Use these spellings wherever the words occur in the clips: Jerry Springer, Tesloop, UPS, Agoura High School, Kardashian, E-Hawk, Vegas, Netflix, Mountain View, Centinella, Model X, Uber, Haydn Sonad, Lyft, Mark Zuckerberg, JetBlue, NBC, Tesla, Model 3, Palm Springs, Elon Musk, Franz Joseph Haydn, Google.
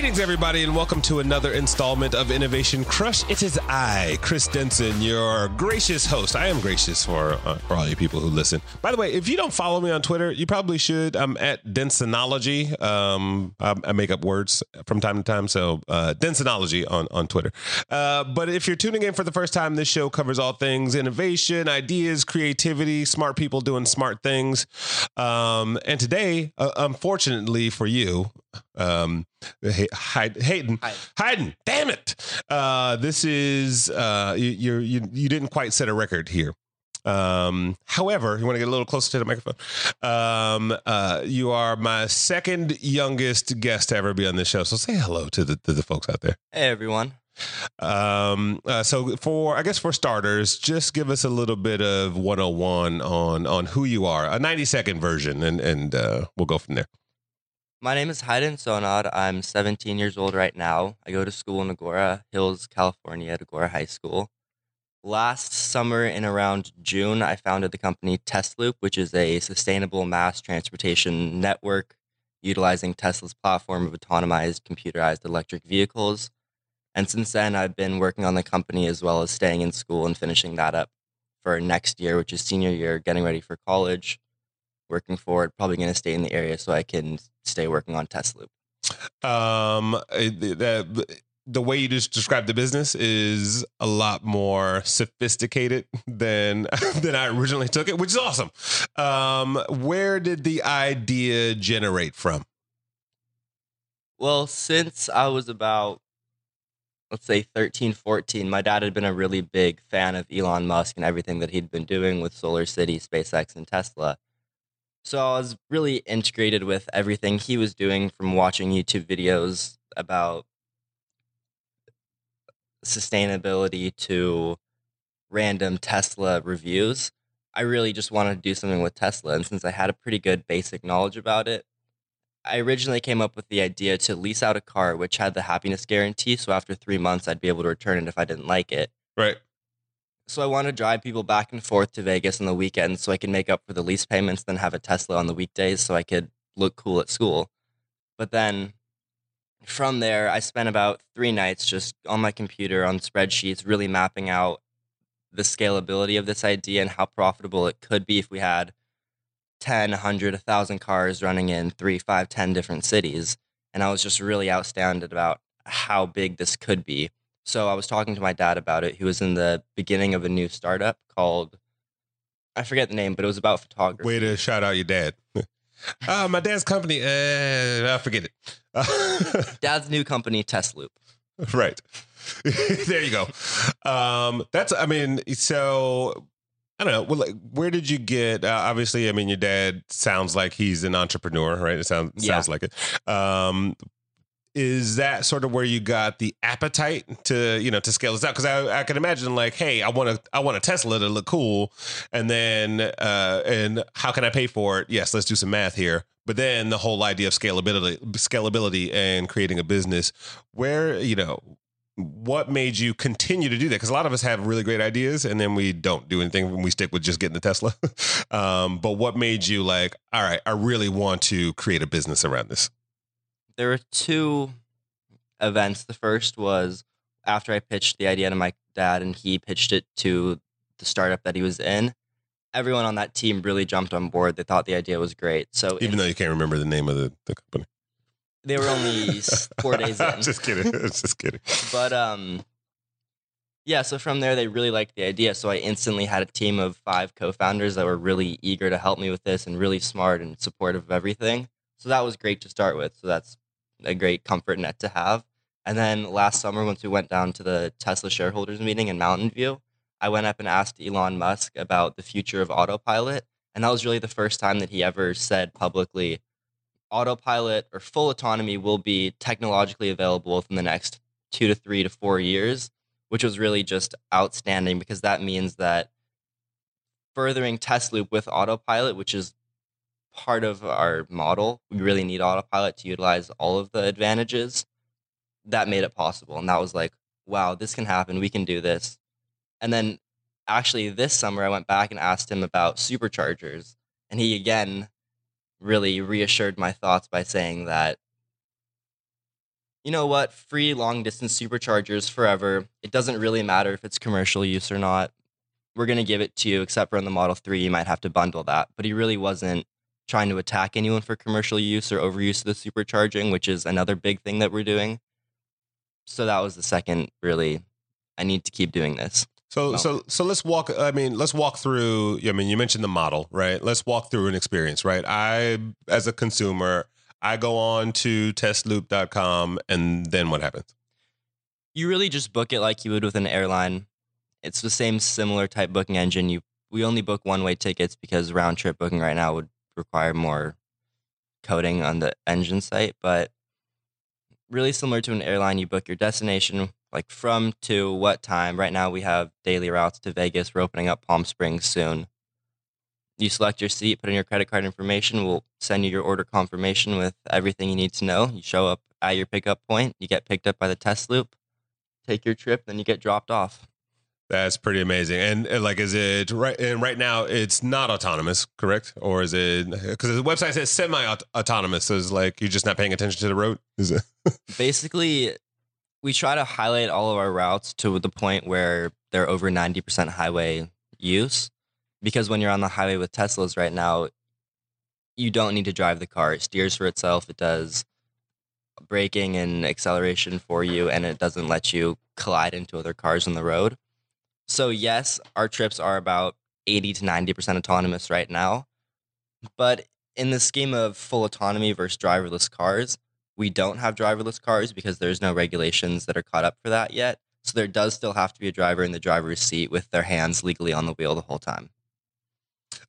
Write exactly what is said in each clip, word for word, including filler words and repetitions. Greetings, everybody, and welcome to another installment of Innovation Crush. It is I, Chris Denson, your gracious host. I am gracious for, uh, for all you people who listen. By the way, if you don't follow me on Twitter, you probably should. I'm at Densonology. Um, I, I make up words from time to time, so uh, Densonology on, on Twitter. Uh, but if you're tuning in for the first time, this show covers all things innovation, ideas, creativity, smart people doing smart things. Um, and today, uh, unfortunately for you, um Haydn Haydn damn it uh this is uh you you you didn't quite set a record here. Um however, you want to get a little closer to the microphone. Um uh you are my second youngest guest to ever be on this show, so say hello to the to the folks out there. Hey everyone. Um uh, so for I guess for starters, just give us a little bit of one oh one on on who you are, a ninety second version, and and uh we'll go from there. My name is Haydn Sonad. I'm seventeen years old right now. I go to school in Agoura Hills, California at Agoura High School. Last summer in around June, I founded the company Tesloop, which is a sustainable mass transportation network utilizing Tesla's platform of autonomized, computerized electric vehicles. And since then, I've been working on the company as well as staying in school and finishing that up for next year, which is senior year, getting ready for college. Working forward, probably going to stay in the area so I can stay working on Tesloop. Um, the, the, the way you just described the business is a lot more sophisticated than than I originally took it, which is awesome. Um, where did the idea generate from? Well, since I was about, let's say thirteen, fourteen, my dad had been a really big fan of Elon Musk and everything that he'd been doing with SolarCity, SpaceX, and Tesla. So I was really integrated with everything he was doing, from watching YouTube videos about sustainability to random Tesla reviews. I really just wanted to do something with Tesla. And since I had a pretty good basic knowledge about it, I originally came up with the idea to lease out a car, which had the happiness guarantee. So after three months, I'd be able to return it if I didn't like it. Right. So I want to drive people back and forth to Vegas on the weekends so I can make up for the lease payments, then have a Tesla on the weekdays so I could look cool at school. But then from there, I spent about three nights just on my computer, on spreadsheets, really mapping out the scalability of this idea and how profitable it could be if we had ten, a hundred, a thousand cars running in three, five, ten different cities. And I was just really astounded about how big this could be. So I was talking to my dad about it. He was in the beginning of a new startup called, I forget the name, but it was about photography. Way to shout out your dad. uh, my dad's company, uh, I forget it. Dad's new company, Tesloop. Right. There you go. Um, that's, I mean, so... I don't know. Well, like, where did you get? Uh, obviously, I mean, your dad sounds like he's an entrepreneur, right? It sounds yeah. sounds like it. Um, is that sort of where you got the appetite to, you know, to scale this out? Because I, I can imagine, like, hey, I want to, I want a Tesla to look cool, and then, uh, and how can I pay for it? Yes, let's do some math here. But then the whole idea of scalability, scalability, and creating a business, where you know. What made you continue to do that? Because a lot of us have really great ideas and then we don't do anything when we stick with just getting the Tesla. um, but what made you like, all right, I really want to create a business around this? There were two events. The first was after I pitched the idea to my dad and he pitched it to the startup that he was in. Everyone on that team really jumped on board. They thought the idea was great. So even in- though you can't remember the name of the, the company. They were only four days in. I'm just kidding. I'm just kidding. But um, yeah, so from there, they really liked the idea. So I instantly had a team of five co-founders that were really eager to help me with this and really smart and supportive of everything. So that was great to start with. So that's a great comfort net to have. And then last summer, once we went down to the Tesla shareholders meeting in Mountain View, I went up and asked Elon Musk about the future of autopilot. And that was really the first time that he ever said publicly, autopilot or full autonomy will be technologically available within the next two to three to four years, which was really just outstanding because that means that furthering Tesloop with autopilot, which is part of our model, we really need autopilot to utilize all of the advantages, that made it possible. And that was like, wow, this can happen. We can do this. And then actually this summer, I went back and asked him about superchargers. And he again really reassured my thoughts by saying that you know what, free long-distance superchargers forever. It doesn't really matter if it's commercial use or not. We're going to give it to you, except for on the Model three, you might have to bundle that. But he really wasn't trying to attack anyone for commercial use or overuse of the supercharging, which is another big thing that we're doing. So that was the second, really, I need to keep doing this. So, moment. so, so let's walk, I mean, let's walk through, I mean, you mentioned the model, right? Let's walk through an experience, right? I, as a consumer, I go on to test loop dot com, and then what happens? You really just book it like you would with an airline. It's the same similar type booking engine. You We only book one-way tickets because round-trip booking right now would require more coding on the engine site. But really similar to an airline, you book your destination, like from to what time. Right now we have daily routes to Vegas. We're opening up Palm Springs soon. You select your seat, put in your credit card information. We'll send you your order confirmation with everything you need to know. You show up at your pickup point. You get picked up by the Tesloop. Take your trip, then you get dropped off. That's pretty amazing. And, and like, is it right? And right now it's not autonomous, correct? Or is it, because the website says semi-autonomous. So it's like, you're just not paying attention to the road. Is it? Basically, we try to highlight all of our routes to the point where they're over ninety percent highway use. Because when you're on the highway with Teslas right now, you don't need to drive the car. It steers for itself. It does braking and acceleration for you. And it doesn't let you collide into other cars on the road. So yes, our trips are about eighty to ninety percent autonomous right now. But in the scheme of full autonomy versus driverless cars, we don't have driverless cars because there's no regulations that are caught up for that yet. So there does still have to be a driver in the driver's seat with their hands legally on the wheel the whole time.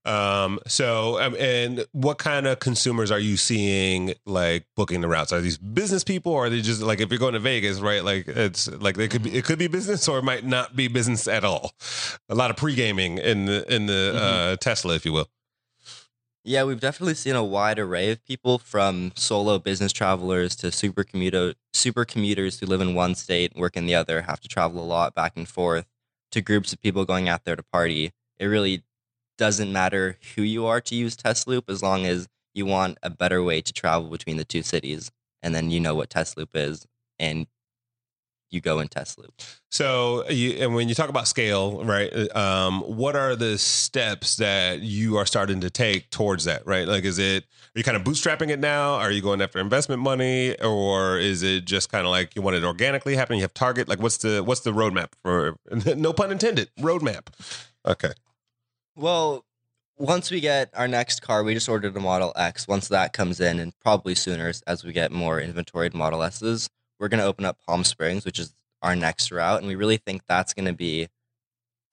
Um, so, um, and what kind of consumers are you seeing, like, booking the routes? Are these business people, or are they just, like, if you're going to Vegas, right? Like, it's like they could be, it could be business, or it might not be business at all. A lot of pre-gaming in the, in the, mm-hmm. uh, Tesla, if you will. Yeah, we've definitely seen a wide array of people, from solo business travelers to super commuter, super commuters who live in one state, work in the other, have to travel a lot back and forth, to groups of people going out there to party. It really doesn't matter who you are to use Tesloop, as long as you want a better way to travel between the two cities, and then you know what Tesloop is, and you go in Tesloop. So, you, and when you talk about scale, right, um, what are the steps that you are starting to take towards that, right? Like, is it, are you kind of bootstrapping it now? Are you going after investment money, or is it just kind of like you want it organically happen? You have target, like what's the what's the roadmap for? No pun intended, roadmap. Okay. Well, once we get our next car, we just ordered a Model X. Once that comes in, and probably sooner as we get more inventoried Model S's, we're going to open up Palm Springs, which is our next route. And we really think that's going to be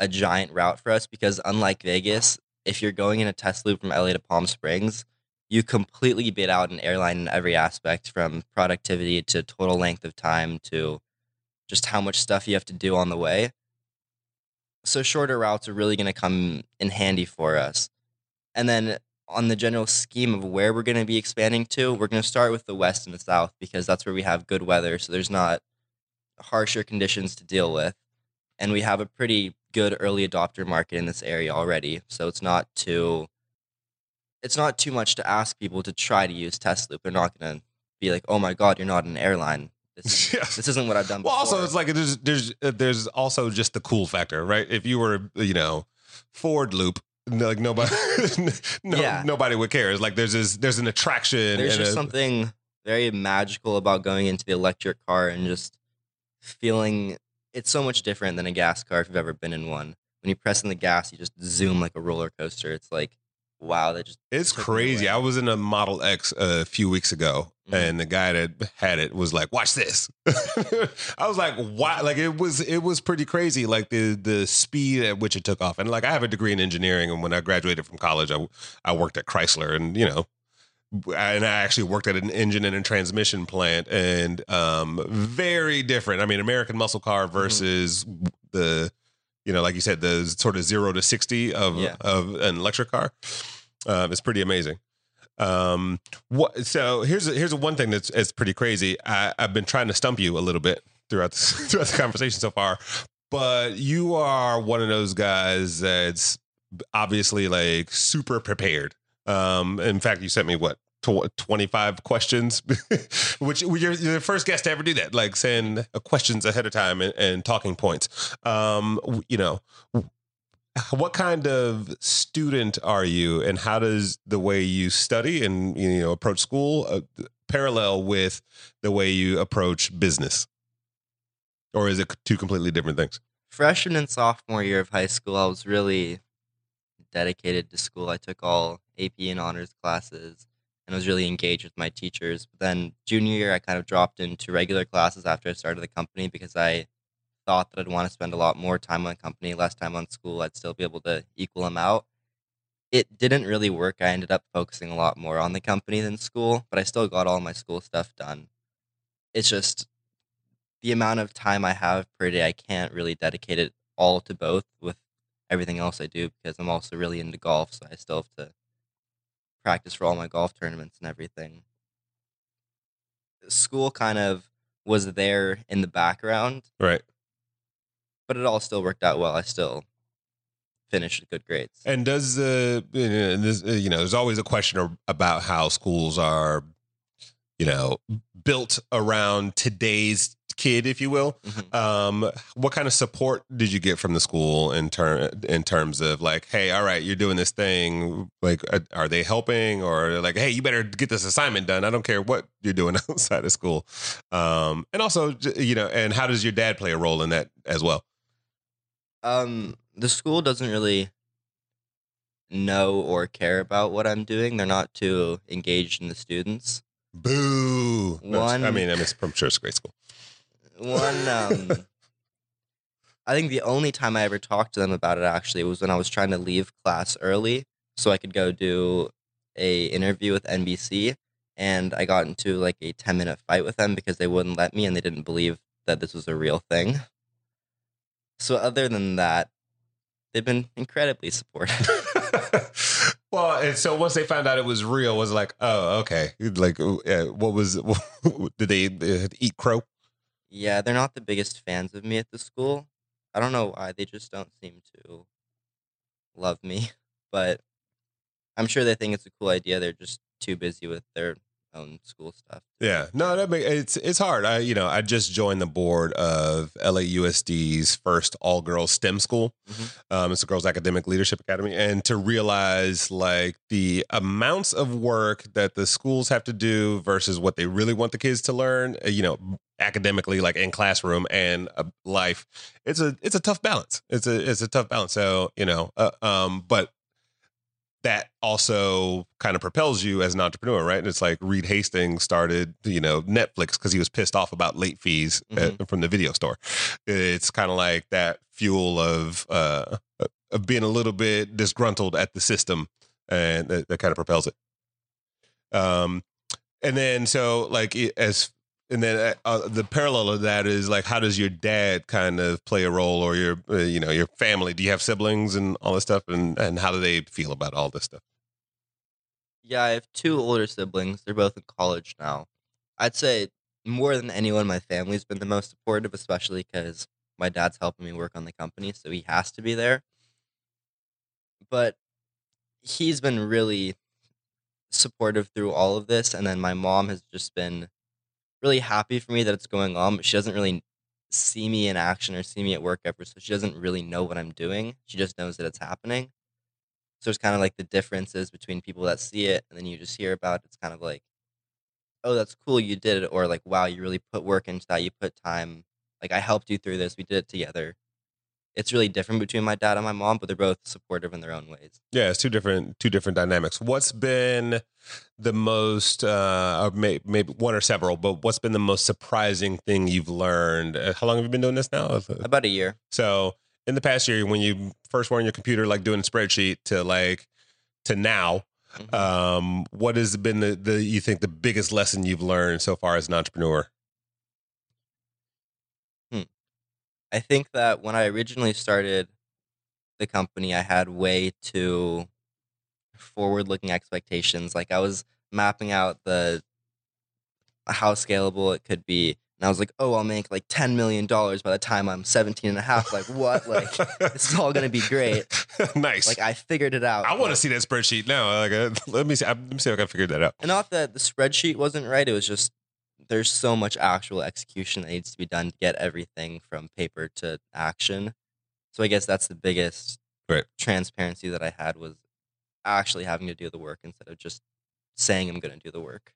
a giant route for us, because unlike Vegas, if you're going in a Tesloop from L A to Palm Springs, you completely beat out an airline in every aspect, from productivity to total length of time to just how much stuff you have to do on the way. So shorter routes are really going to come in handy for us. And then on the general scheme of where we're going to be expanding to, we're going to start with the west and the south, because that's where we have good weather, so there's not harsher conditions to deal with. And we have a pretty good early adopter market in this area already, so it's not too, it's not too much to ask people to try to use Tesloop. They're not going to be like, oh my God, you're not an airline. This, yeah. This isn't what I've done before. Well, also, it's like there's there's there's also just the cool factor, right? If you were, you know, Ford Loop, like nobody, no, yeah. nobody would care. It's like there's this, there's an attraction. There's just a, something very magical about going into the electric car and just feeling it's so much different than a gas car if you've ever been in one. When you press in the gas, you just zoom like a roller coaster. It's like, wow, that just, it's crazy. I was in a Model X a few weeks ago, mm-hmm. and the guy that had it was like, watch this. I was like, wow, like it was, it was pretty crazy. Like the, the speed at which it took off. And like, I have a degree in engineering, and when I graduated from college, I, I worked at Chrysler, and you know, and I actually worked at an engine and a transmission plant, and um, very different. I mean, American muscle car versus mm-hmm. the, you know, like you said, the sort of zero to sixty of, yeah. of an electric car, um, it's pretty amazing. Um, what, so here's a, here's a one thing that's it's pretty crazy. I, I've been trying to stump you a little bit throughout this, throughout the conversation so far, but you are one of those guys that's obviously like super prepared. Um, in fact, you sent me what tw- twenty-five questions, which you're, you're the first guest to ever do that, like send questions ahead of time and, and talking points. Um, you know, what kind of student are you, and how does the way you study and, you know, approach school uh, parallel with the way you approach business? Or is it two completely different things? Freshman and sophomore year of high school, I was really dedicated to school. I took all A P and honors classes and was really engaged with my teachers. But then junior year, I kind of dropped into regular classes after I started the company because I thought that I'd want to spend a lot more time on the company, less time on school. I'd still be able to equal them out. It didn't really work. I ended up focusing a lot more on the company than school, but I still got all my school stuff done. It's just the amount of time I have per day, I can't really dedicate it all to both with everything else I do, because I'm also really into golf, so I still have to practice for all my golf tournaments and everything. School kind of was there in the background. Right. But it all still worked out well. I still finished with good grades. And does, uh, you know, there's always a question about how schools are, you know, built around today's kid, if you will. Mm-hmm. Um, what kind of support did you get from the school in ter- in terms of like, hey, all right, you're doing this thing. Like, are they helping, or like, hey, you better get this assignment done. I don't care what you're doing outside of school. Um, and also, you know, and how does your dad play a role in that as well? Um, the school doesn't really know or care about what I'm doing. They're not too engaged in the students. Boo. One, I mean, I'm sure it's a great school. One, um, I think the only time I ever talked to them about it actually was when I was trying to leave class early so I could go do a interview with N B C, and I got into like a ten minute fight with them because they wouldn't let me and they didn't believe that this was a real thing. So other than that, they've been incredibly supportive. Well, and so once they found out it was real, it was like, oh, okay. Like, uh, what was, did they uh, eat crow? Yeah, they're not the biggest fans of me at the school. I don't know why. They just don't seem to love me. But I'm sure they think it's a cool idea. They're just too busy with their own school stuff. Yeah, no, that makes, it's it's hard. I you know I just joined the board of L A U S D's first all girls STEM school. Mm-hmm. Um, it's the Girls Academic Leadership Academy, and to realize like the amounts of work that the schools have to do versus what they really want the kids to learn, you know, academically, like in classroom and uh, life, it's a it's a tough balance. It's a it's a tough balance. So you know, uh, um, but. That also kind of propels you as an entrepreneur, right? And it's like Reed Hastings started, you know, Netflix because he was pissed off about late fees mm-hmm. at, from the video store. It's kind of like that fuel of uh, of being a little bit disgruntled at the system, and that, that kind of propels it. Um, and then so like as and then uh, the parallel of that is like, how does your dad kind of play a role, or your uh, you know, your family? Do you have siblings and all this stuff, and and how do they feel about all this stuff? Yeah, I have two older siblings. They're both in college now. I'd say more than anyone, my family's been the most supportive, especially because my dad's helping me work on the company, so he has to be there. But he's been really supportive through all of this, and then my mom has just been really happy for me that it's going on, but she doesn't really see me in action or see me at work ever, so she doesn't really know what I'm doing. She just knows that it's happening. So it's kind of like the differences between people that see it and then you just hear about it. It's kind of like, oh, that's cool, you did it, or like, wow, you really put work into that, you put time, like I helped you through this, we did it together. It's really different between my dad and my mom, but they're both supportive in their own ways. Yeah, it's two different two different dynamics. What's been the most, uh, maybe, maybe one or several, but what's been the most surprising thing you've learned? How long have you been doing this now? About a year. So in the past year, when you first were on your computer, like doing a spreadsheet to like to now, mm-hmm. um, what has been the, the, you think, the biggest lesson you've learned so far as an entrepreneur? I think that when I originally started the company, I had way too forward-looking expectations. Like I was mapping out the how scalable it could be, And I was like, oh, I'll make like ten million dollars by the time I'm seventeen and a half. Like, what? Like, this is all going to be great. Nice. Like, I figured it out. I want to see that spreadsheet now. Like, uh, let me see. I, let me see if I figured that out. And not that the spreadsheet wasn't right. It was just there's so much actual execution that needs to be done to get everything from paper to action. So I guess that's the biggest right. transparency that I had was actually having to do the work instead of just saying I'm going to do the work.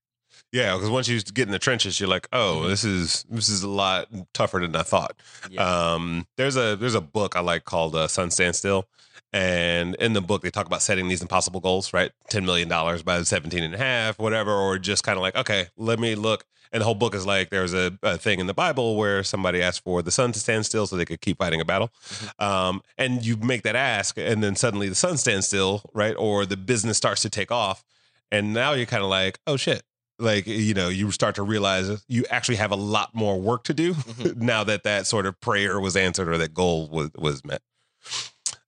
Yeah, because once you get in the trenches, you're like, oh, this is this is a lot tougher than I thought. Yeah. Um, there's a there's a book I like called uh, Sun Stand Still. And in the book, they talk about setting these impossible goals, right? ten million dollars by seventeen and a half, whatever, or just kind of like, okay, let me look. And the whole book is like, there's a, a thing in the Bible where somebody asked for the sun to stand still so they could keep fighting a battle. Mm-hmm. Um, and you make that ask, and then suddenly the sun stands still, right? Or the business starts to take off. And now you're kind of like, oh, shit. Like, you know, you start to realize you actually have a lot more work to do mm-hmm. now that that sort of prayer was answered or that goal was, was met.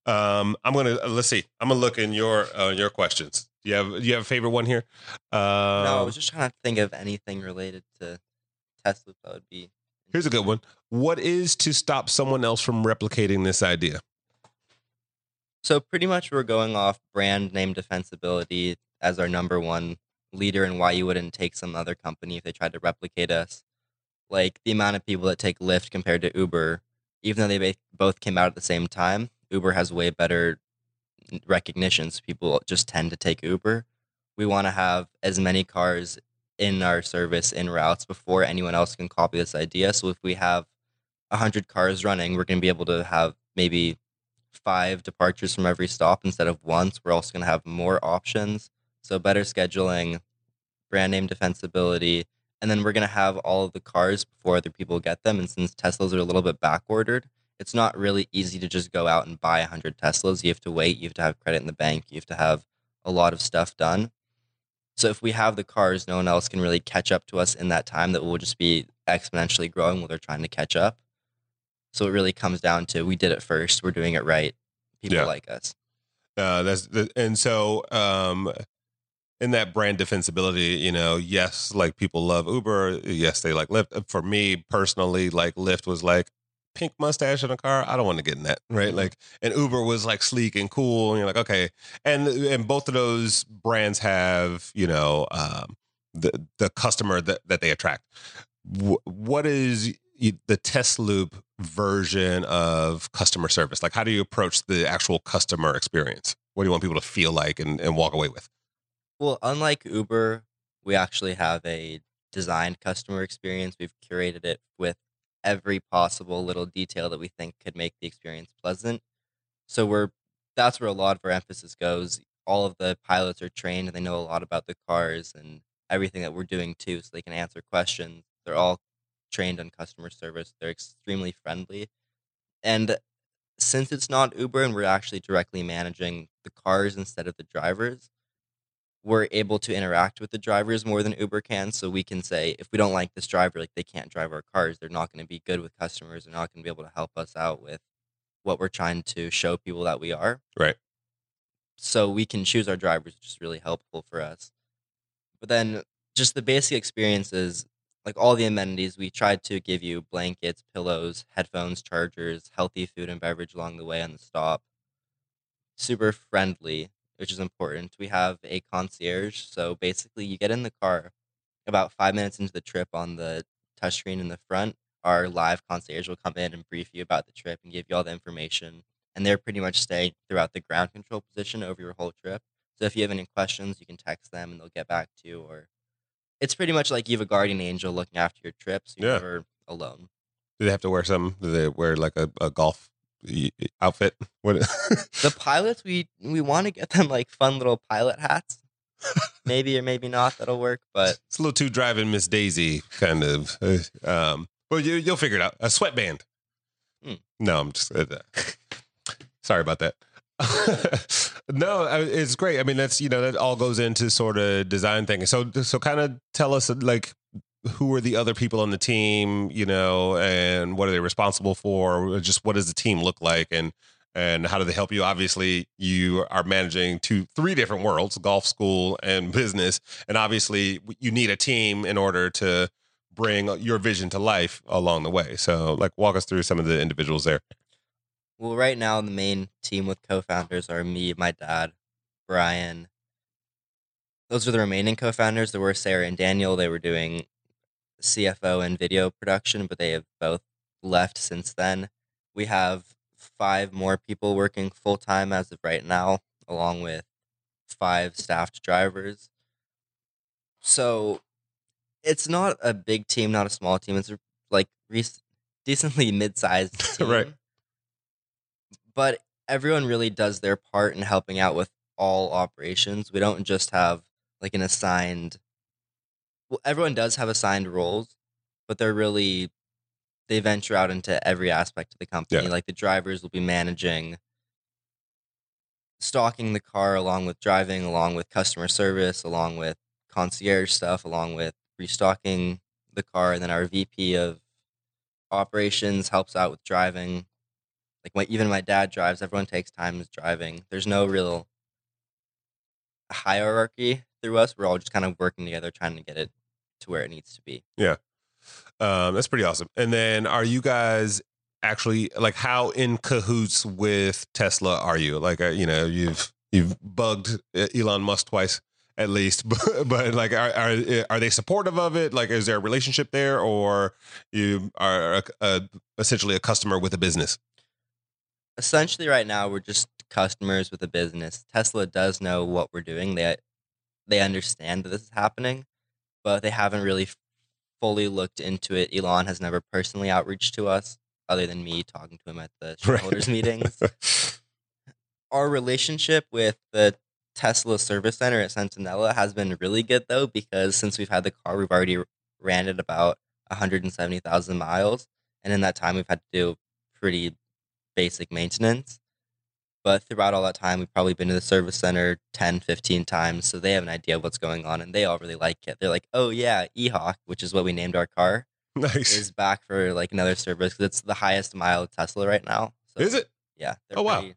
Um, I'm going to, let's see, I'm going to look in your, uh, your questions. Do you have, do you have a favorite one here? Uh, no, I was just trying to think of anything related to Tesla. That would be. Here's a good one. What is to stop someone else from replicating this idea? So pretty much we're going off brand name defensibility as our number one leader and why you wouldn't take some other company if they tried to replicate us. Like the amount of people that take Lyft compared to Uber, even though they both came out at the same time, Uber has way better recognition, so people just tend to take Uber. We want to have as many cars in our service, in routes, before anyone else can copy this idea. So if we have one hundred cars running, we're going to be able to have maybe five departures from every stop instead of once. We're also going to have more options. So better scheduling, brand name defensibility, and then we're going to have all of the cars before other people get them. And since Teslas are a little bit backordered, it's not really easy to just go out and buy one hundred Teslas. You have to wait. You have to have credit in the bank. You have to have a lot of stuff done. So if we have the cars, no one else can really catch up to us in that time. That will just be exponentially growing while they're trying to catch up. So it really comes down to we did it first. We're doing it right. People yeah. like us. Uh, that's the, and so um, in that brand defensibility, you know, yes, like people love Uber. Yes, they like Lyft. For me personally, like Lyft was like, pink mustache in a car, I don't want to get in that, right? Like, and Uber was like sleek and cool, and you're like, okay. And and both of those brands have, you know, um, the the customer that, that they attract. W- what is the Tesloop version of customer service? Like, how do you approach the actual customer experience? What do you want people to feel like and, and walk away with? Well, unlike Uber, we actually have a designed customer experience. We've curated it with every possible little detail that we think could make the experience pleasant. So we're that's where a lot of our emphasis goes. All of the pilots are trained and they know a lot about the cars and everything that we're doing too, so they can answer questions. They're all trained on customer service. They're extremely friendly. And since it's not Uber and we're actually directly managing the cars instead of the drivers, we're able to interact with the drivers more than Uber can. So we can say, if we don't like this driver, like they can't drive our cars, they're not going to be good with customers. They're not going to be able to help us out with what we're trying to show people that we are. Right. So we can choose our drivers, which is really helpful for us. But then just the basic experiences, like all the amenities, we tried to give you blankets, pillows, headphones, chargers, healthy food and beverage along the way on the stop. Super friendly, which is important. We have a concierge. So basically you get in the car about five minutes into the trip on the touchscreen in the front, our live concierge will come in and brief you about the trip and give you all the information. And they're pretty much staying throughout the ground control position over your whole trip. So if you have any questions, you can text them and they'll get back to you. Or it's pretty much like you have a guardian angel looking after your trip. So you're yeah. never alone. Do they have to wear something? Do they wear like a, a golf outfit? What? The pilots, we we want to get them like fun little pilot hats, maybe or maybe not. That'll work, but it's a little too driving Miss Daisy kind of. Um, well, you, you'll figure it out. A sweatband. Hmm. No, I'm just uh, sorry about that. No, it's great. I mean, that's you know that all goes into sort of design thing. So so kind of tell us like, who are the other people on the team, you know, and what are they responsible for? Just what does the team look like and and how do they help you? Obviously, you are managing two, three different worlds, golf, school, and business. And obviously, you need a team in order to bring your vision to life along the way. So like walk us through some of the individuals there. Well, right now the main team with co-founders are me, my dad, Brian. Those are the remaining co-founders. There were Sarah and Daniel. They were doing C F O and video production, but they have both left since then. We have five more people working full-time as of right now, along with five staffed drivers. So it's not a big team, not a small team. It's like re- decently mid-sized team. Right. But everyone really does their part in helping out with all operations. We don't just have like an assigned... Well, everyone does have assigned roles, but they're really... They venture out into every aspect of the company. Yeah. Like the drivers will be managing, stocking the car along with driving, along with customer service, along with concierge stuff, along with restocking the car. And then our V P of operations helps out with driving. Like my, even my dad drives. Everyone takes time with driving. There's no real hierarchy through us. We're all just kind of working together, trying to get it to where it needs to be. Yeah. Um, that's pretty awesome. And then are you guys actually like how in cahoots with Tesla are you? Like, uh, you know, you've, you've bugged Elon Musk twice at least, but, but like, are, are, are they supportive of it? Like, is there a relationship there, or you are a, a, essentially a customer with a business? Essentially right now we're just customers with a business. Tesla does know what we're doing. They, they understand that this is happening, but they haven't really fully looked into it. Elon has never personally outreached to us other than me talking to him at the shareholders right. meetings. Our relationship with the Tesla service center at Centinella has been really good though, because since we've had the car, we've already ran it about one hundred seventy thousand miles. And in that time we've had to do pretty basic maintenance. But throughout all that time, we've probably been to the service center ten, fifteen times. So they have an idea of what's going on, and they all really like it. They're like, oh yeah, E-Hawk, which is what we named our car, nice. Is back for like another service. Because it's the highest mile Tesla right now. So, is it? Yeah. Oh, wow. Pretty,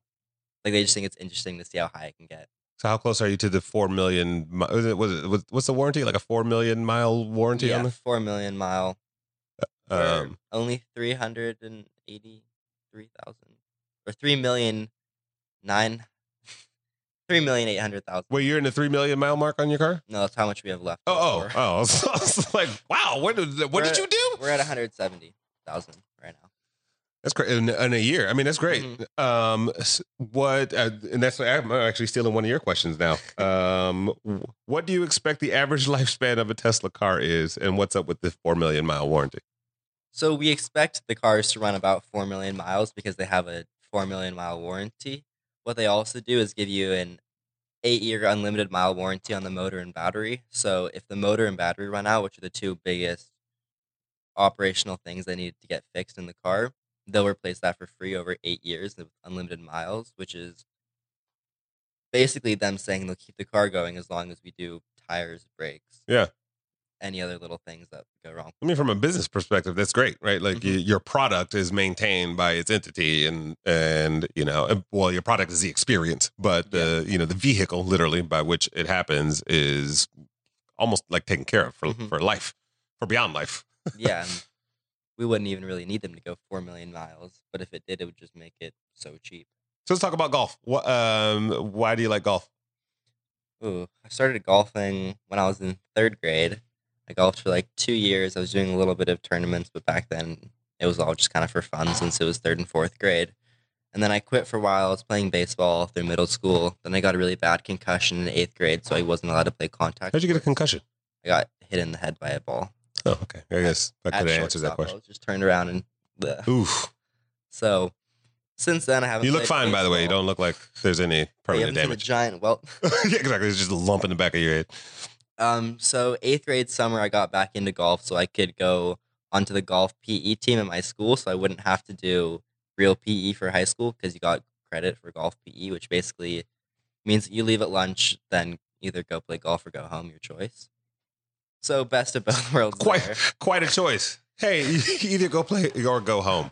like they just think it's interesting to see how high it can get. So how close are you to the four million? Was it, was it, was, what's the warranty? Like a four million mile warranty? Yeah, on the four million mile. Um, only three hundred eighty-three thousand or three million. Nine, three million eight hundred thousand. Well, you're in the three million mile mark on your car? No, that's how much we have left. Oh, oh, oh! I was, I was like, wow, what did what we're did at, you do? We're at one hundred seventy thousand right now. That's great in, in a year. I mean, that's great. Mm-hmm. Um, what? Uh, and that's I'm actually stealing one of your questions now. Um, what do you expect the average lifespan of a Tesla car is, and what's up with the four million mile warranty? So we expect the cars to run about four million miles because they have a four million mile warranty. What they also do is give you an eight-year unlimited mile warranty on the motor and battery. So if the motor and battery run out, which are the two biggest operational things they need to get fixed in the car, they'll replace that for free over eight years with unlimited miles, which is basically them saying they'll keep the car going as long as we do tires, brakes. Yeah. Any other little things that go wrong. I mean, from a business perspective, that's great, right? Like mm-hmm. y- your product is maintained by its entity, and and you know, well, your product is the experience, but the yeah. uh, you know, the vehicle, literally by which it happens, is almost like taken care of for mm-hmm. for life, for beyond life. Yeah, and we wouldn't even really need them to go four million miles, but if it did, it would just make it so cheap. So let's talk about golf. What, um, why do you like golf? Ooh, I started golfing when I was in third grade. I golfed for like two years. I was doing a little bit of tournaments, but back then it was all just kind of for fun since it was third and fourth grade. And then I quit for a while. I was playing baseball through middle school. Then I got a really bad concussion in eighth grade, so I wasn't allowed to play contact. How'd you get a concussion? I got hit in the head by a ball. Oh, okay. I guess I could have answered that question. I was just turned around and... Bleh. Oof. So since then I haven't You look fine, baseball. By the way. You don't look like there's any permanent damage. You haven't seen a giant welt. Yeah, exactly. It's just a lump in the back of your head. Um, so eighth grade summer, I got back into golf so I could go onto the golf P E team at my school. So I wouldn't have to do real P E for high school because you got credit for golf P E, which basically means you leave at lunch, then either go play golf or go home, your choice. So best of both worlds. Quite, there. quite a choice. Hey, either go play or go home.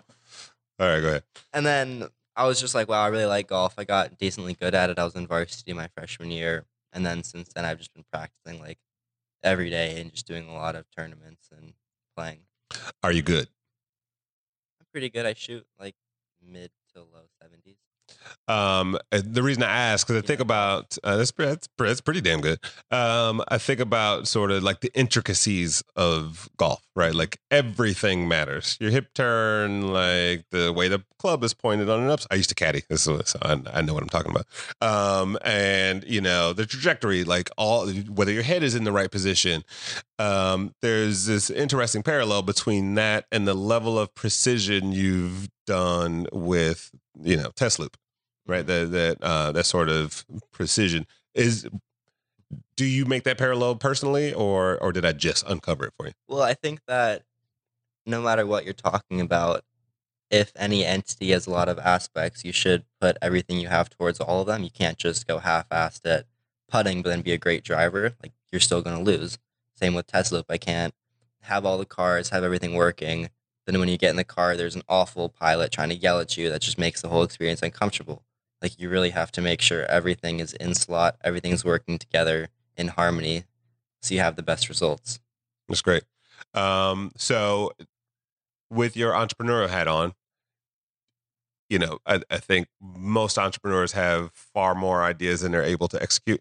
All right, go ahead. And then I was just like, wow, I really like golf. I got decently good at it. I was in varsity my freshman year. And then since then, I've just been practicing like every day and just doing a lot of tournaments and flying. Are you good? I'm pretty good. I shoot like mid to low seventies. Um, the reason I ask, because I yeah. think about, uh, that's, that's, that's pretty damn good. Um, I think about sort of like the intricacies of golf, right? Like everything matters. Your hip turn, like the way the club is pointed on an ups. I used to caddy. This is, so I, I know what I'm talking about. Um, and you know, the trajectory, like all, whether your head is in the right position. Um, there's this interesting parallel between that and the level of precision you've done with, you know, Tesloop, right? That, that, uh, that sort of precision is, do you make that parallel personally, or, or did I just uncover it for you? Well, I think that no matter what you're talking about, if any entity has a lot of aspects, you should put everything you have towards all of them. You can't just go half-assed at putting, but then be a great driver. Like you're still going to lose. Same with Tesloop. I can't have all the cars, have everything working. Then when you get in the car, there's an awful pilot trying to yell at you. That just makes the whole experience uncomfortable. Like you really have to make sure everything is in slot. Everything's working together in harmony. So you have the best results. That's great. Um, so with your entrepreneurial hat on, you know, I, I think most entrepreneurs have far more ideas than they're able to execute.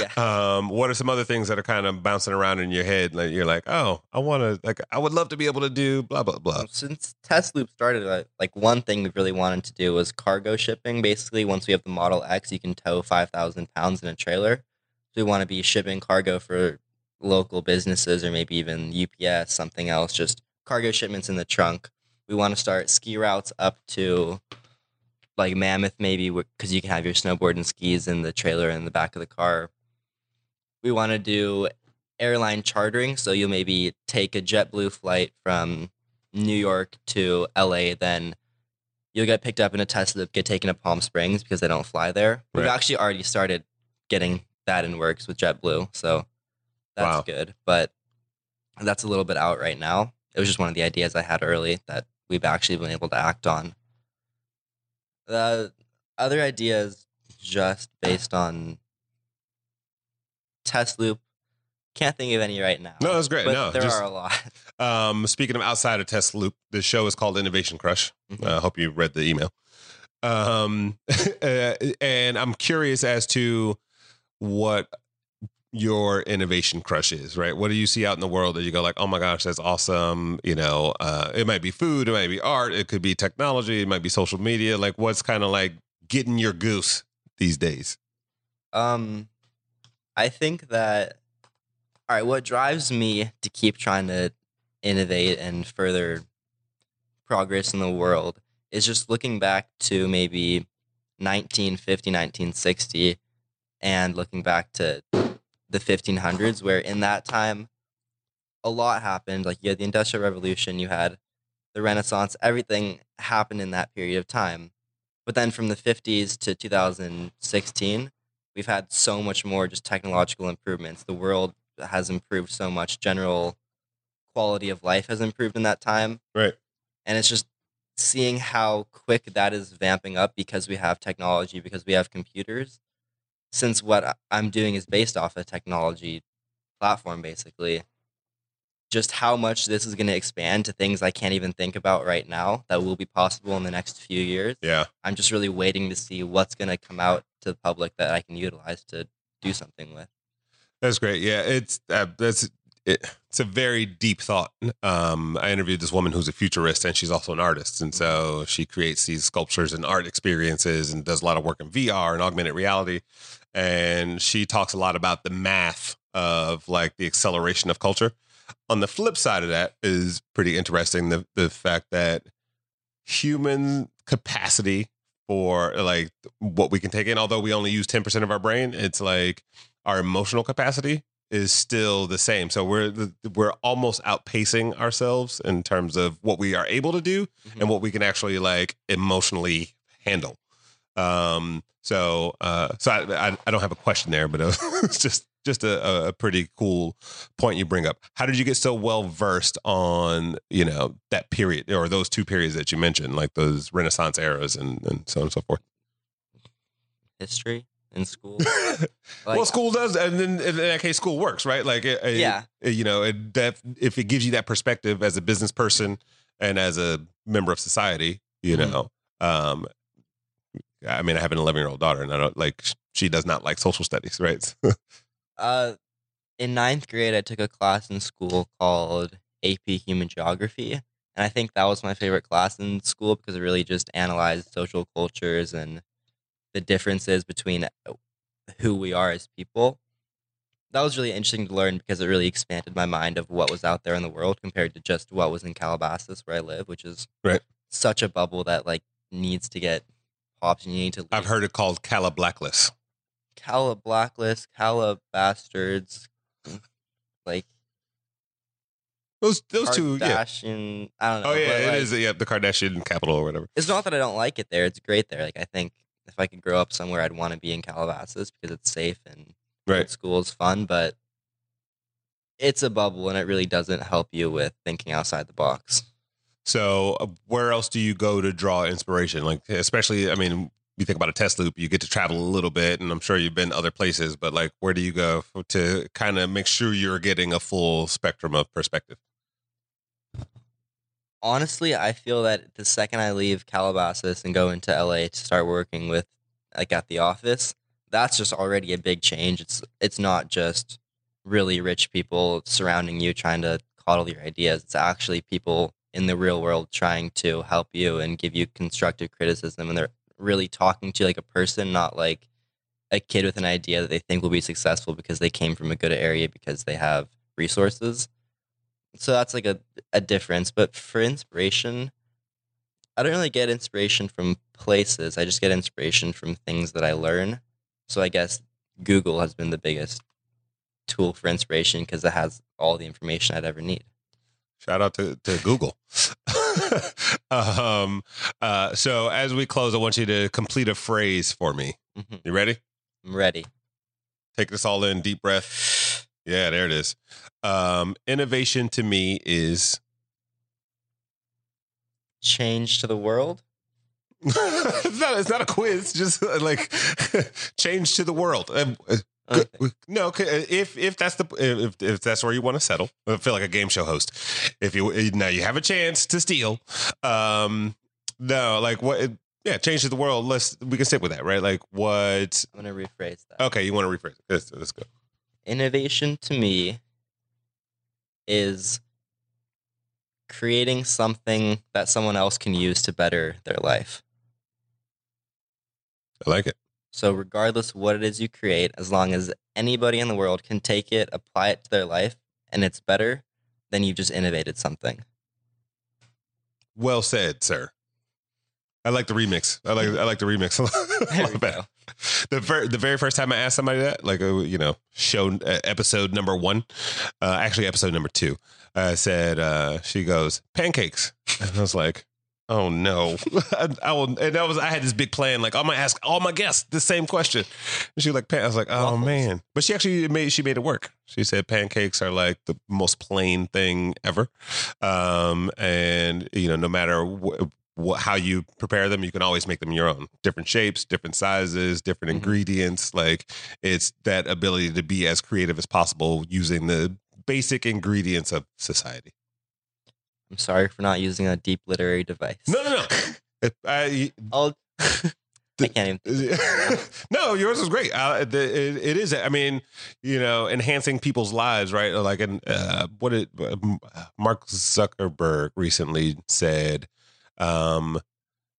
yeah. Um, what are some other things that are kind of bouncing around in your head? Like you're like, oh, I want to, like, I would love to be able to do blah, blah, blah. Since Tesloop started, like one thing we really wanted to do was cargo shipping. Basically, once we have the Model X, you can tow five thousand pounds in a trailer. So we want to be shipping cargo for local businesses or maybe even U P S, something else, just cargo shipments in the trunk. We want to start ski routes up to like Mammoth, maybe, because you can have your snowboard and skis in the trailer in the back of the car. We want to do airline chartering. So you'll maybe take a JetBlue flight from New York to L A. Then you'll get picked up in a Tesla, get taken to Palm Springs because they don't fly there. Right. We've actually already started getting that in works with JetBlue. So that's wow. good. But that's a little bit out right now. It was just one of the ideas I had early that we've actually been able to act on. The other idea is just based on Tesloop. Can't think of any right now. No, that's great. But no, there just, are a lot. Um, speaking of outside of Tesloop, the show is called Innovation Crush. I mm-hmm. uh, hope you read the email. Um, and I'm curious as to what your innovation crush is, right? What do you see out in the world that you go like, oh my gosh, that's awesome. You know, uh, it might be food, it might be art, it could be technology, it might be social media. Like what's kind of like getting your goose these days? Um, I think that, all right, what drives me to keep trying to innovate and further progress in the world is just looking back to maybe nineteen fifty, nineteen sixty, and looking back to the fifteen hundreds, where in that time a lot happened. Like you had the Industrial Revolution, you had the Renaissance, everything happened in that period of time. But then from the fifties to two thousand sixteen, we've had so much more just technological improvements. The world has improved so much. General quality of life has improved in that time. Right. And it's just seeing how quick that is vamping up because we have technology, because we have computers. Since what I'm doing is based off a technology platform, basically, just how much this is going to expand to things I can't even think about right now that will be possible in the next few years. Yeah. I'm just really waiting to see what's going to come out to the public that I can utilize to do something with. That's great. Yeah. It's, uh, that's, it, it's a very deep thought. Um, I interviewed this woman who's a futurist and she's also an artist. And so she creates these sculptures and art experiences and does a lot of work in V R and augmented reality. And she talks a lot about the math of like the acceleration of culture. On the flip side of that is pretty interesting. The, the fact that human capacity for like what we can take in, although we only use ten percent of our brain, it's like our emotional capacity is still the same. So we're we're almost outpacing ourselves in terms of what we are able to do mm-hmm. and what we can actually like emotionally handle. Um, so uh, so I, I I don't have a question there, but it's just just a, a pretty cool point you bring up. How did you get so well versed on, you know, that period or those two periods that you mentioned, like those Renaissance eras and, and so on and so forth? History. in school. Like, well, school does, and then in that case, school works, right? Like, it, yeah, it, you know, it, that if it gives you that perspective as a business person and as a member of society, you mm-hmm. know. Um, I mean, I have an eleven-year-old daughter, and I don't like. She does not like social studies, right? uh, in ninth grade, I took a class in school called A P Human Geography, and I think that was my favorite class in school because it really just analyzed social cultures and the differences between who we are as people. That was really interesting to learn because it really expanded my mind of what was out there in the world compared to just what was in Calabasas, where I live, which is right. such a bubble that like needs to get popped. And you need to. Leave. I've heard it called Cala Blacklist. Cala Blacklist, Cala Bastards, like those those two. Yeah. Kardashian. I don't know. Oh yeah, it like, is. Yeah, the Kardashian capital or whatever. It's not that I don't like it there. It's great there. Like I think. If I could grow up somewhere, I'd want to be in Calabasas because it's safe and right. school is fun, but it's a bubble and it really doesn't help you with thinking outside the box. So where else do you go to draw inspiration? Like, especially, I mean, you think about a Tesloop, you get to travel a little bit and I'm sure you've been to other places, but like, where do you go to kind of make sure you're getting a full spectrum of perspective? Honestly, I feel that the second I leave Calabasas and go into L A to start working with, like at the office, that's just already a big change. It's it's not just really rich people surrounding you trying to coddle your ideas. It's actually people in the real world trying to help you and give you constructive criticism. And they're really talking to you like a person, not like a kid with an idea that they think will be successful because they came from a good area because they have resources. So that's like a, a difference. But for inspiration, I don't really get inspiration from places. I just get inspiration from things that I learn. So I guess Google has been the biggest tool for inspiration because it has all the information I'd ever need. Shout out to, to Google. um, uh, so as we close, I want you to complete a phrase for me. Mm-hmm. You ready? I'm ready. Take this all in, deep breath. Yeah, there it is. Um, innovation to me is change to the world. it's, not, it's not a quiz, just like change to the world. Um, okay. No, if if that's the if, if that's where you want to settle, I feel like a game show host. If you now you have a chance to steal. Um, no, like what? Yeah, change to the world. Let's we can stick with that, right? Like what? I'm gonna rephrase that. Okay, you want to rephrase it? Let's, let's go. Innovation to me is creating something that someone else can use to better their life. I like it. So regardless of what it is you create, as long as anybody in the world can take it, apply it to their life, and it's better, then you've just innovated something. Well said, sir. I like the remix. I like I like the remix. There we go. The ver- the very first time I asked somebody that, like uh, you know, show uh, episode number one, uh, actually episode number two, I uh, said uh, she goes pancakes, and I was like, oh no, I, I will. And that was I had this big plan, like I'm gonna ask all my guests the same question. And she was like, Pan-. I was like, oh Waffles. man, but she actually made she made it work. She said pancakes are like the most plain thing ever, um, and you know, no matter what. How you prepare them, you can always make them your own. Different shapes, different sizes, different mm-hmm. ingredients. Like it's that ability to be as creative as possible using the basic ingredients of society. I'm sorry for not using a deep literary device. No, no, no. I, I'll, I can't even. No, yours is great. Uh, the, it, it is. I mean, you know, enhancing people's lives, right? Like an, uh, what it, uh, Mark Zuckerberg recently said. Um,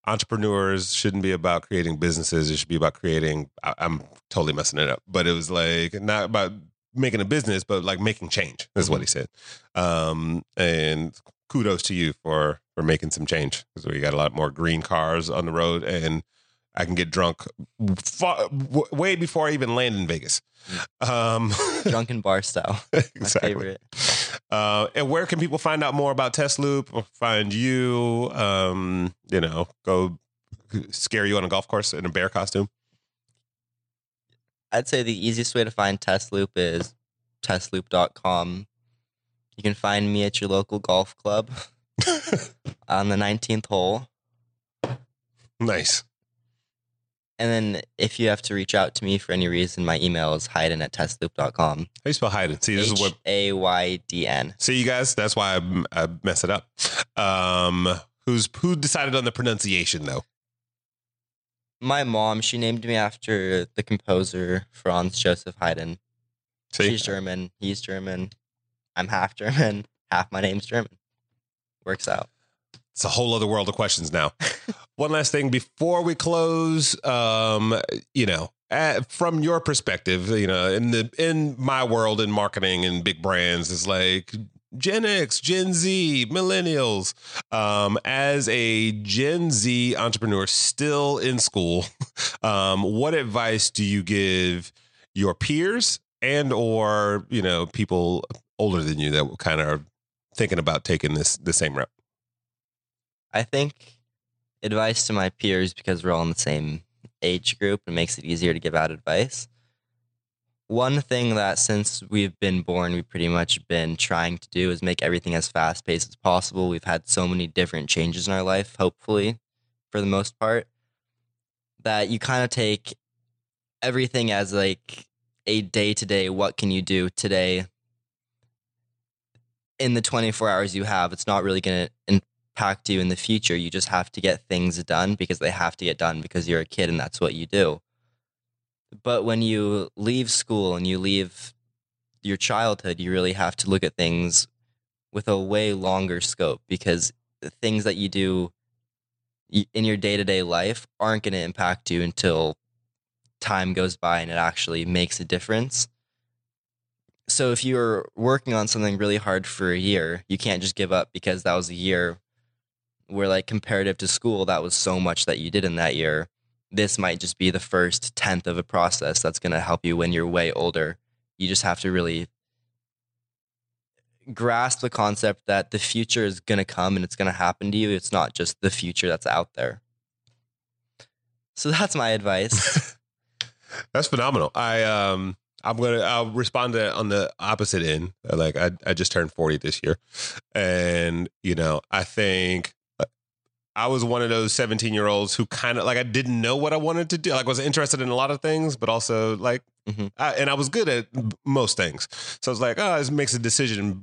entrepreneurs shouldn't be about creating businesses. It should be about creating, I, I'm totally messing it up, but it was like not about making a business, but like making change. That's what he said. Um, and kudos to you for, for making some change because we got a lot more green cars on the road and I can get drunk far, w- way before I even land in Vegas. Um, Drunken bar style. Exactly. My favorite. Uh, and where can people find out more about Tesloop or find you, um, you know, go scare you on a golf course in a bear costume? I'd say the easiest way to find Tesloop is tesloop dot com. You can find me at your local golf club on the nineteenth hole. Nice. And then if you have to reach out to me for any reason, my email is Haydn at Tesloop dot com. How do you spell Haydn? See, this is what H A Y D N. See, you guys, that's why I, I mess it up. Um, who's who decided on the pronunciation, though? My mom, she named me after the composer, Franz Joseph Haydn. See? She's German. He's German. I'm half German. Half my name's German. Works out. It's a whole other world of questions now. One last thing before we close, um, you know, at, from your perspective, you know, in the in my world, in marketing and big brands, it's like Gen X, Gen Z, millennials. Um, as a Gen Z entrepreneur still in school, um, what advice do you give your peers and or, you know, people older than you that kind of are thinking about taking this the same route? I think advice to my peers, because we're all in the same age group, it makes it easier to give out advice. One thing that since we've been born, we've pretty much been trying to do is make everything as fast-paced as possible. We've had so many different changes in our life, hopefully, for the most part, that you kind of take everything as like a day-to-day, what can you do today in the twenty-four hours you have? It's not really going to impact you in the future. You just have to get things done because they have to get done because you're a kid and that's what you do. But when you leave school and you leave your childhood, you really have to look at things with a way longer scope, because the things that you do in your day-to-day life aren't going to impact you until time goes by and it actually makes a difference. So if you're working on something really hard for a year, you can't just give up because that was a year where, like, comparative to school, that was so much that you did in that year. This might just be the first tenth of a process that's going to help you when you're way older. You just have to really grasp the concept that the future is going to come and it's going to happen to you. It's not just the future that's out there. So that's my advice. That's phenomenal. I, um, I'm going to, I'll respond to on the opposite end. Like, I, I just turned forty this year. And, you know, I think I was one of those seventeen year olds who kind of like, I didn't know what I wanted to do. Like, I was interested in a lot of things, but also like, mm-hmm. I, and I was good at most things. So I was like, oh, this makes the decision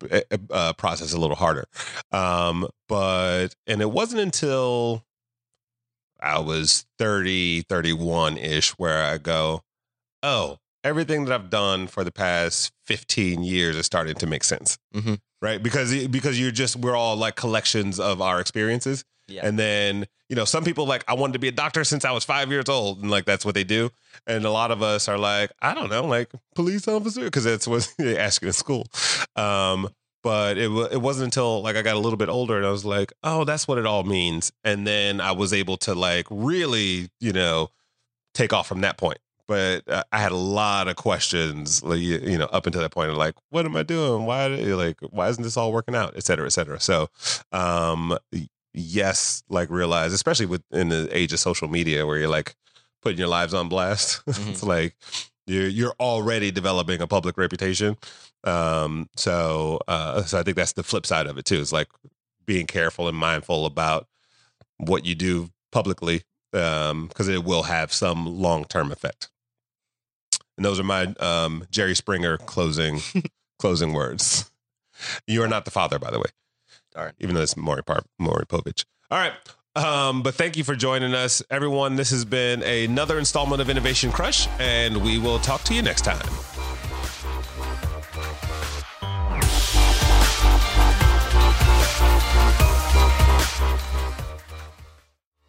uh, process a little harder. Um, but, and it wasn't until I was thirty, thirty-one ish where I go, oh, everything that I've done for the past fifteen years is starting to make sense. Mm-hmm. Right. Because, because you're just, we're all like collections of our experiences. Yeah. And then, you know, some people like, I wanted to be a doctor since I was five years old. And like, that's what they do. And a lot of us are like, I don't know, like police officer, because that's what they ask you in school. Um, but it, w- it wasn't until like I got a little bit older and I was like, oh, that's what it all means. And then I was able to like really, you know, take off from that point. But uh, I had a lot of questions, like, you, you know, up until that point of like, what am I doing? Why, like, why isn't this all working out? Et cetera, et cetera. So, um, yes, like realize, especially with in the age of social media where you're like putting your lives on blast. Mm-hmm. It's like you're you're already developing a public reputation. Um, so uh, so I think that's the flip side of it too. It's like being careful and mindful about what you do publicly, um, because it will have some long term effect. And those are my um, Jerry Springer closing closing words. You are not the father, by the way. All right. Even though it's Maury, Par- Maury Povich. All right. Um, but thank you for joining us, everyone. This has been another installment of Innovation Crush, and we will talk to you next time.